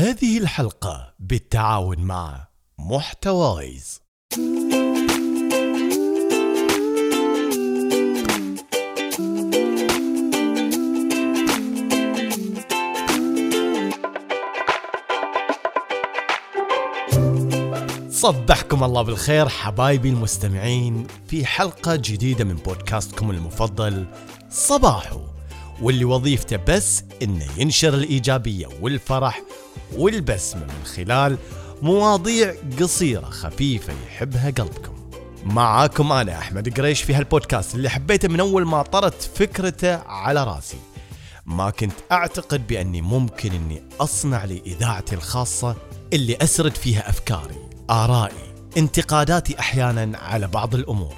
هذه الحلقة بالتعاون مع محتوايز. صبحكم الله بالخير حبايبي المستمعين في حلقة جديدة من بودكاستكم المفضل صباحو، واللي وظيفته بس إنه ينشر الإيجابية والفرح والبسمة من خلال مواضيع قصيرة خفيفة يحبها قلبكم. معاكم أنا أحمد جريش في هالبودكاست اللي حبيته من أول ما طرت فكرته على راسي. ما كنت أعتقد بأني ممكن أني أصنع لإذاعتي الخاصة اللي أسرد فيها أفكاري، آرائي، انتقاداتي أحياناً على بعض الأمور.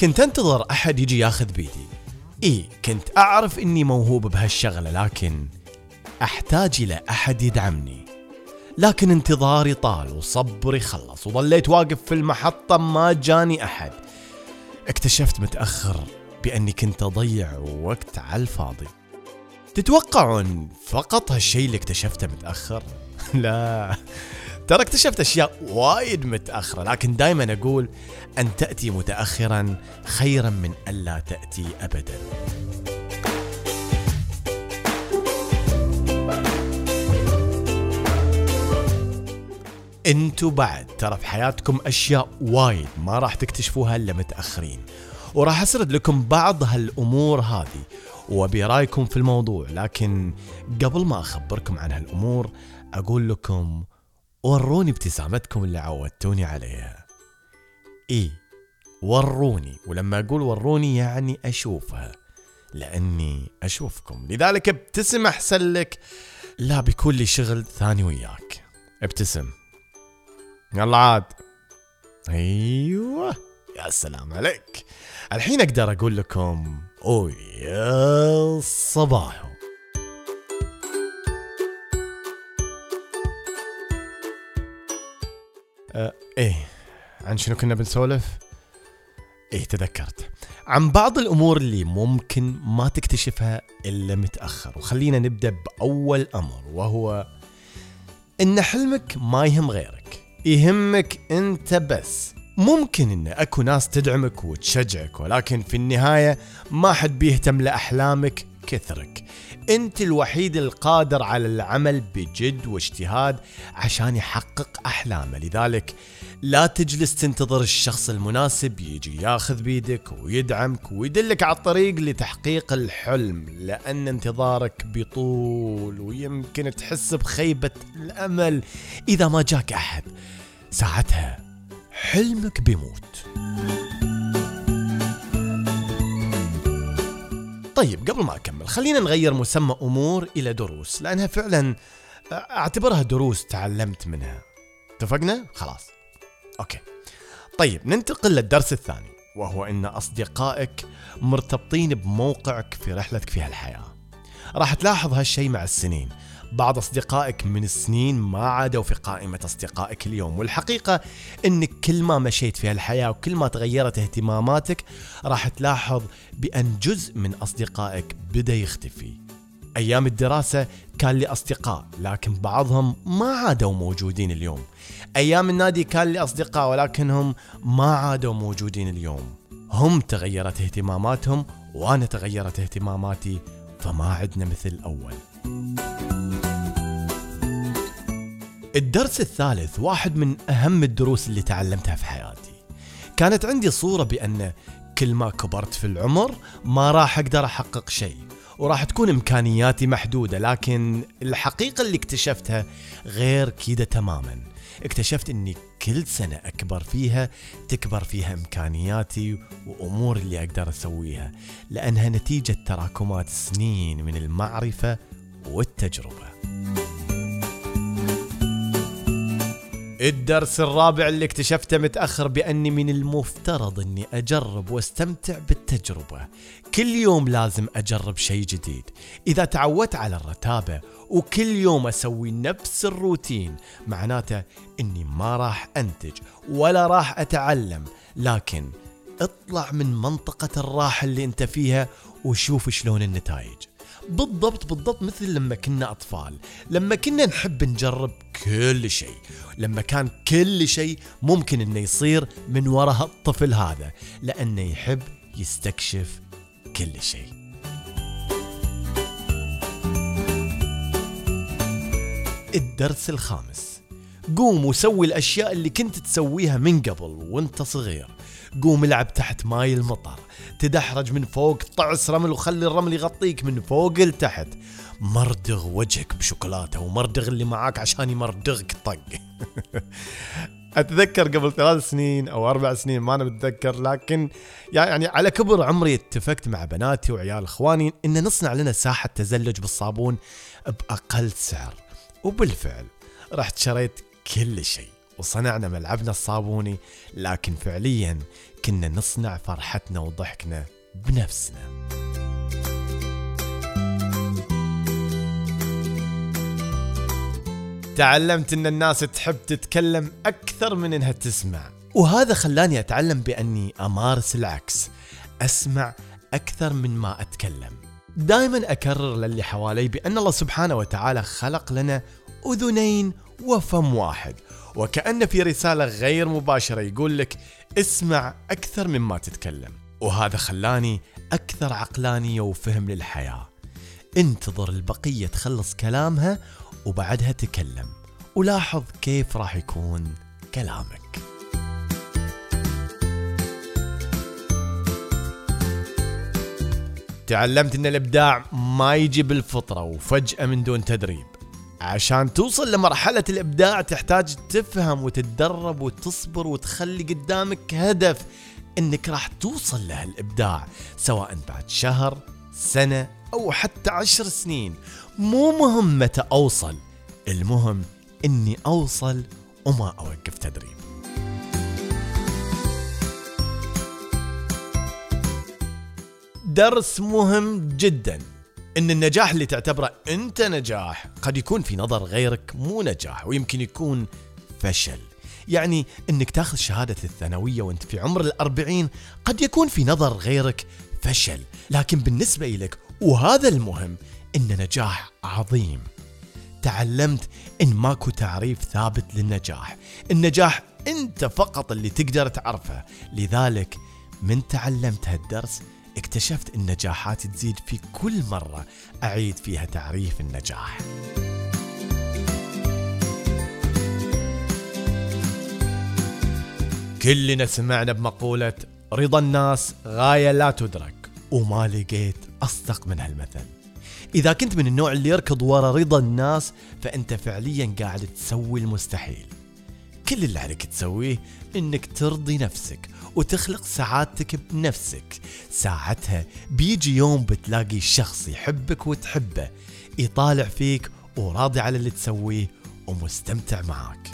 كنت أنتظر أحد يجي ياخذ بيدي، كنت أعرف إني موهوب بهالشغلة، لكن أحتاج إلى أحد يدعمني. لكن انتظاري طال وصبري خلص، وظليت واقف في المحطة ما جاني أحد. اكتشفت متأخر بأني كنت أضيع وقت على الفاضي. تتوقعون فقط هالشيء اللي اكتشفته متأخر؟ لا، ترى اكتشفت أشياء وايد متأخرة، لكن دايما أقول أن تأتي متأخرا خيرا من ألا تأتي أبدا. انتوا بعد ترى في حياتكم أشياء وايد ما راح تكتشفوها إلا متأخرين، وراح أسرد لكم بعض هالأمور هذه وبرأيكم في الموضوع. لكن قبل ما أخبركم عن هالأمور أقول لكم وروني ابتسامتكم اللي عودتوني عليها. وروني، ولما أقول وروني يعني أشوفها، لأني أشوفكم، لذلك ابتسم أحسن لك. لا بيكون لي شغل ثاني وياك، ابتسم يلا عاد. أيوة، يا سلام عليك. الحين أقدر أقول لكم يا صباحو. عن شنو كنا بنسولف؟ تذكرت عن بعض الأمور اللي ممكن ما تكتشفها إلا متأخر. وخلينا نبدأ بأول أمر، وهو إن حلمك ما يهم غيرك، يهمك أنت بس. ممكن إن أكو ناس تدعمك وتشجعك، ولكن في النهاية ما حد بيهتم لأحلامك كثرك. أنت الوحيد القادر على العمل بجد واجتهاد عشان يحقق أحلامه، لذلك لا تجلس تنتظر الشخص المناسب يجي ياخذ بيدك ويدعمك ويدلك على الطريق لتحقيق الحلم، لأن انتظارك بيطول ويمكن تحس بخيبة الأمل إذا ما جاك أحد. ساعتها حلمك بيموت. طيب قبل ما أكمل خلينا نغير مسمى أمور إلى دروس، لأنها فعلا أعتبرها دروس تعلمت منها. اتفقنا؟ خلاص، أوكي. طيب ننتقل للدرس الثاني، وهو أن أصدقائك مرتبطين بموقعك في رحلتك في هالحياة. راح تلاحظ هالشي مع السنين، بعض أصدقائك من السنين ما عادوا في قائمة أصدقائك اليوم. والحقيقة أنك كل ما مشيت في هالحياة وكل ما تغيرت اهتماماتك راح تلاحظ بأن جزء من أصدقائك بدأ يختفي. أيام الدراسة كان لي أصدقاء، لكن بعضهم ما عادوا موجودين اليوم. أيام النادي كان لي أصدقاء، ولكنهم ما عادوا موجودين اليوم. هم تغيرت اهتماماتهم وأنا تغيرت اهتماماتي، فما عدنا مثل الأول. الدرس الثالث واحد من أهم الدروس اللي تعلمتها في حياتي. كانت عندي صورة بأن كل ما كبرت في العمر ما راح أقدر أحقق شيء، وراح تكون إمكانياتي محدودة. لكن الحقيقة اللي اكتشفتها غير كده تماما. اكتشفت أني كل سنة أكبر فيها تكبر فيها إمكانياتي وأمور اللي أقدر أسويها، لأنها نتيجة تراكمات سنين من المعرفة والتجربة. الدرس الرابع اللي اكتشفته متأخر بأني من المفترض أني أجرب واستمتع بالتجربة. كل يوم لازم أجرب شيء جديد. إذا تعودت على الرتابة وكل يوم أسوي نفس الروتين معناته أني ما راح أنتج ولا راح أتعلم. لكن اطلع من منطقة الراحة اللي أنت فيها وشوف شلون النتائج. بالضبط بالضبط مثل لما كنا أطفال، لما كنا نحب نجرب كل شيء، لما كان كل شيء ممكن إنه يصير من وراء الطفل هذا لأنه يحب يستكشف كل شيء. الدرس الخامس، قوم وسوي الأشياء اللي كنت تسويها من قبل وانت صغير. قوم العب تحت ماي المطر، تدحرج من فوق، طعس رمل وخلي الرمل يغطيك من فوق لتحت، مردغ وجهك بشوكولاتة ومردغ اللي معاك عشان يمردغك طق. أتذكر قبل 3 سنين أو 4 سنين ما أنا بتذكر، لكن يعني على كبر عمري اتفقت مع بناتي وعيال إخواني إن نصنع لنا ساحة تزلج بالصابون بأقل سعر، وبالفعل رحت شريت كل شيء وصنعنا ملعبنا الصابوني، لكن فعليا كنا نصنع فرحتنا وضحكنا بنفسنا. تعلمت ان الناس تحب تتكلم اكثر من انها تسمع، وهذا خلاني اتعلم باني امارس العكس، اسمع اكثر من ما اتكلم. دائما اكرر للي حوالي بان الله سبحانه وتعالى خلق لنا اذنين وفم واحد، وكأن في رسالة غير مباشرة يقول لك اسمع أكثر مما تتكلم، وهذا خلاني أكثر عقلانية وفهم للحياة. انتظر البقية تخلص كلامها وبعدها تكلم، ولاحظ كيف راح يكون كلامك. تعلمت أن الإبداع ما يجي بالفطرة وفجأة من دون تدريب، عشان توصل لمرحلة الإبداع تحتاج تفهم وتتدرب وتصبر وتخلي قدامك هدف إنك راح توصل له الإبداع، سواء بعد شهر، سنة أو حتى 10 سنين. مو مهم متى أوصل، المهم إني أوصل وما أوقف تدريب. درس مهم جداً، إن النجاح اللي تعتبره أنت نجاح قد يكون في نظر غيرك مو نجاح، ويمكن يكون فشل. يعني إنك تاخذ شهادة الثانوية وأنت في عمر 40 قد يكون في نظر غيرك فشل، لكن بالنسبة لك، وهذا المهم، إن نجاح عظيم. تعلمت إن ماكو تعريف ثابت للنجاح، النجاح أنت فقط اللي تقدر تعرفه. لذلك من تعلمت هالدرس اكتشفت إن نجاحاتي تزيد في كل مرة أعيد فيها تعريف النجاح. كلنا سمعنا بمقولة رضا الناس غاية لا تدرك، وما لقيت أصدق من هالمثل. إذا كنت من النوع اللي يركض ورا رضا الناس فأنت فعليا قاعد تسوي المستحيل. كل اللي عليك تسويه إنك ترضي نفسك وتخلق سعادتك بنفسك. ساعتها بيجي يوم بتلاقي شخص يحبك وتحبه، يطالع فيك وراضي على اللي تسويه ومستمتع معاك.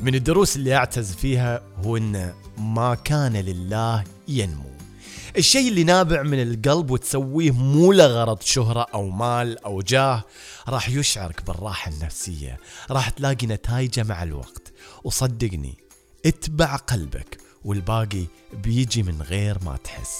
من الدروس اللي أعتز فيها هو إن ما كان لله ينمو. الشيء اللي نابع من القلب وتسويه مو لغرض شهرة أو مال أو جاه راح يشعرك بالراحة النفسية، راح تلاقي نتائجه مع الوقت. وصدقني اتبع قلبك والباقي بيجي من غير ما تحس.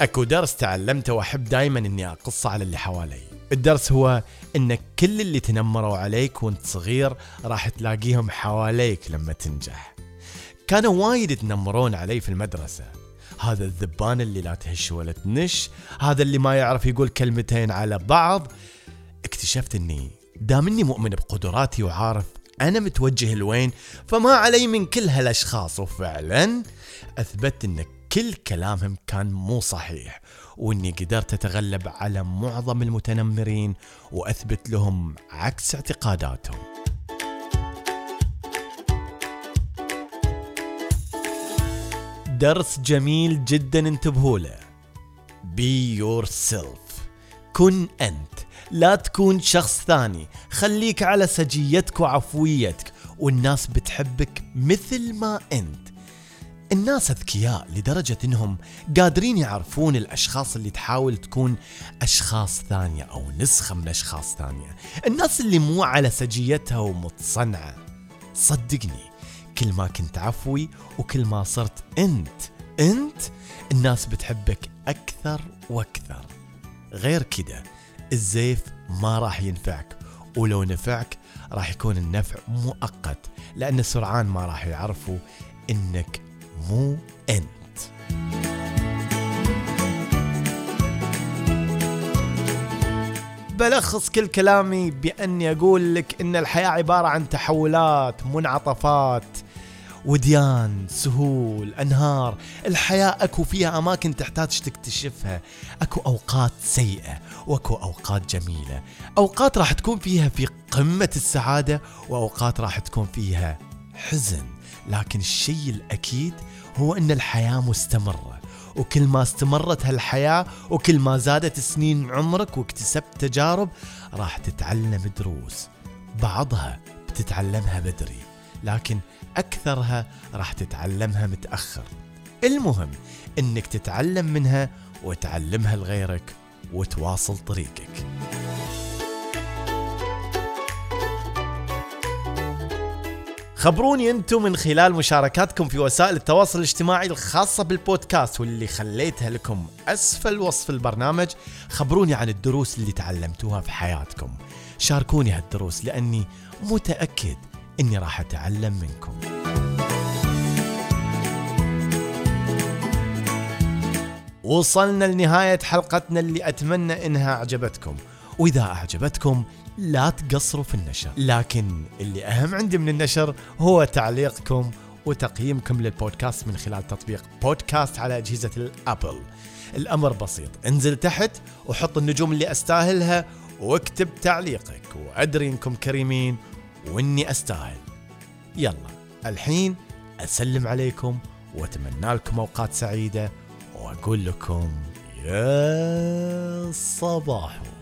أكو درس تعلمته وأحب دايما أني أقصه على اللي حوالي. الدرس هو إن كل اللي تنمروا عليك وانت صغير راح تلاقيهم حواليك لما تنجح. كانوا وايد يتنمرون علي في المدرسة، هذا الذبان اللي لا تهش ولا تنش، هذا اللي ما يعرف يقول كلمتين على بعض. اكتشفت أني دام أني مؤمن بقدراتي وعارف أنا متوجه لوين فما علي من كل هالأشخاص، وفعلا أثبت أن كل كلامهم كان مو صحيح، وإني قدرت أتغلب على معظم المتنمرين وأثبت لهم عكس اعتقاداتهم. درس جميل جدا انتبهوا له، Be yourself، كن أنت، لا تكون شخص ثاني، خليك على سجيتك وعفويتك والناس بتحبك مثل ما أنت. الناس أذكياء لدرجة إنهم قادرين يعرفون الأشخاص اللي تحاول تكون أشخاص ثانية أو نسخة من أشخاص ثانية، الناس اللي مو على سجيتها ومتصنعة. صدقني كل ما كنت عفوي وكل ما صرت انت الناس بتحبك اكثر واكثر. غير كده الزيف ما راح ينفعك، ولو نفعك راح يكون النفع مؤقت، لان سرعان ما راح يعرفوا انك مو انت. بلخص كل كلامي بأني أقول لك إن الحياة عبارة عن تحولات، منعطفات، وديان، سهول، أنهار. الحياة أكو فيها أماكن تحتاج تكتشفها، أكو أوقات سيئة وأكو أوقات جميلة، أوقات راح تكون فيها في قمة السعادة وأوقات راح تكون فيها حزن، لكن الشيء الأكيد هو إن الحياة مستمرة، وكل ما استمرت هالحياة وكل ما زادت سنين عمرك واكتسبت تجارب راح تتعلم دروس، بعضها بتتعلمها بدري لكن أكثرها راح تتعلمها متأخر. المهم إنك تتعلم منها وتعلمها لغيرك وتواصل طريقك. خبروني انتم من خلال مشاركاتكم في وسائل التواصل الاجتماعي الخاصة بالبودكاست واللي خليتها لكم أسفل وصف البرنامج. خبروني عن الدروس اللي تعلمتوها في حياتكم، شاركوني هالدروس لأني متأكد أني راح أتعلم منكم. وصلنا لنهاية حلقتنا اللي أتمنى أنها أعجبتكم، وإذا أعجبتكم لا تقصروا في النشر، لكن اللي أهم عندي من النشر هو تعليقكم وتقييمكم للبودكاست من خلال تطبيق بودكاست على أجهزة الأبل. الأمر بسيط، انزل تحت وحط النجوم اللي أستاهلها واكتب تعليقك، وأدري إنكم كريمين وإني أستاهل. يلا الحين أسلم عليكم وأتمنى لكم أوقات سعيدة وأقول لكم يا صباح.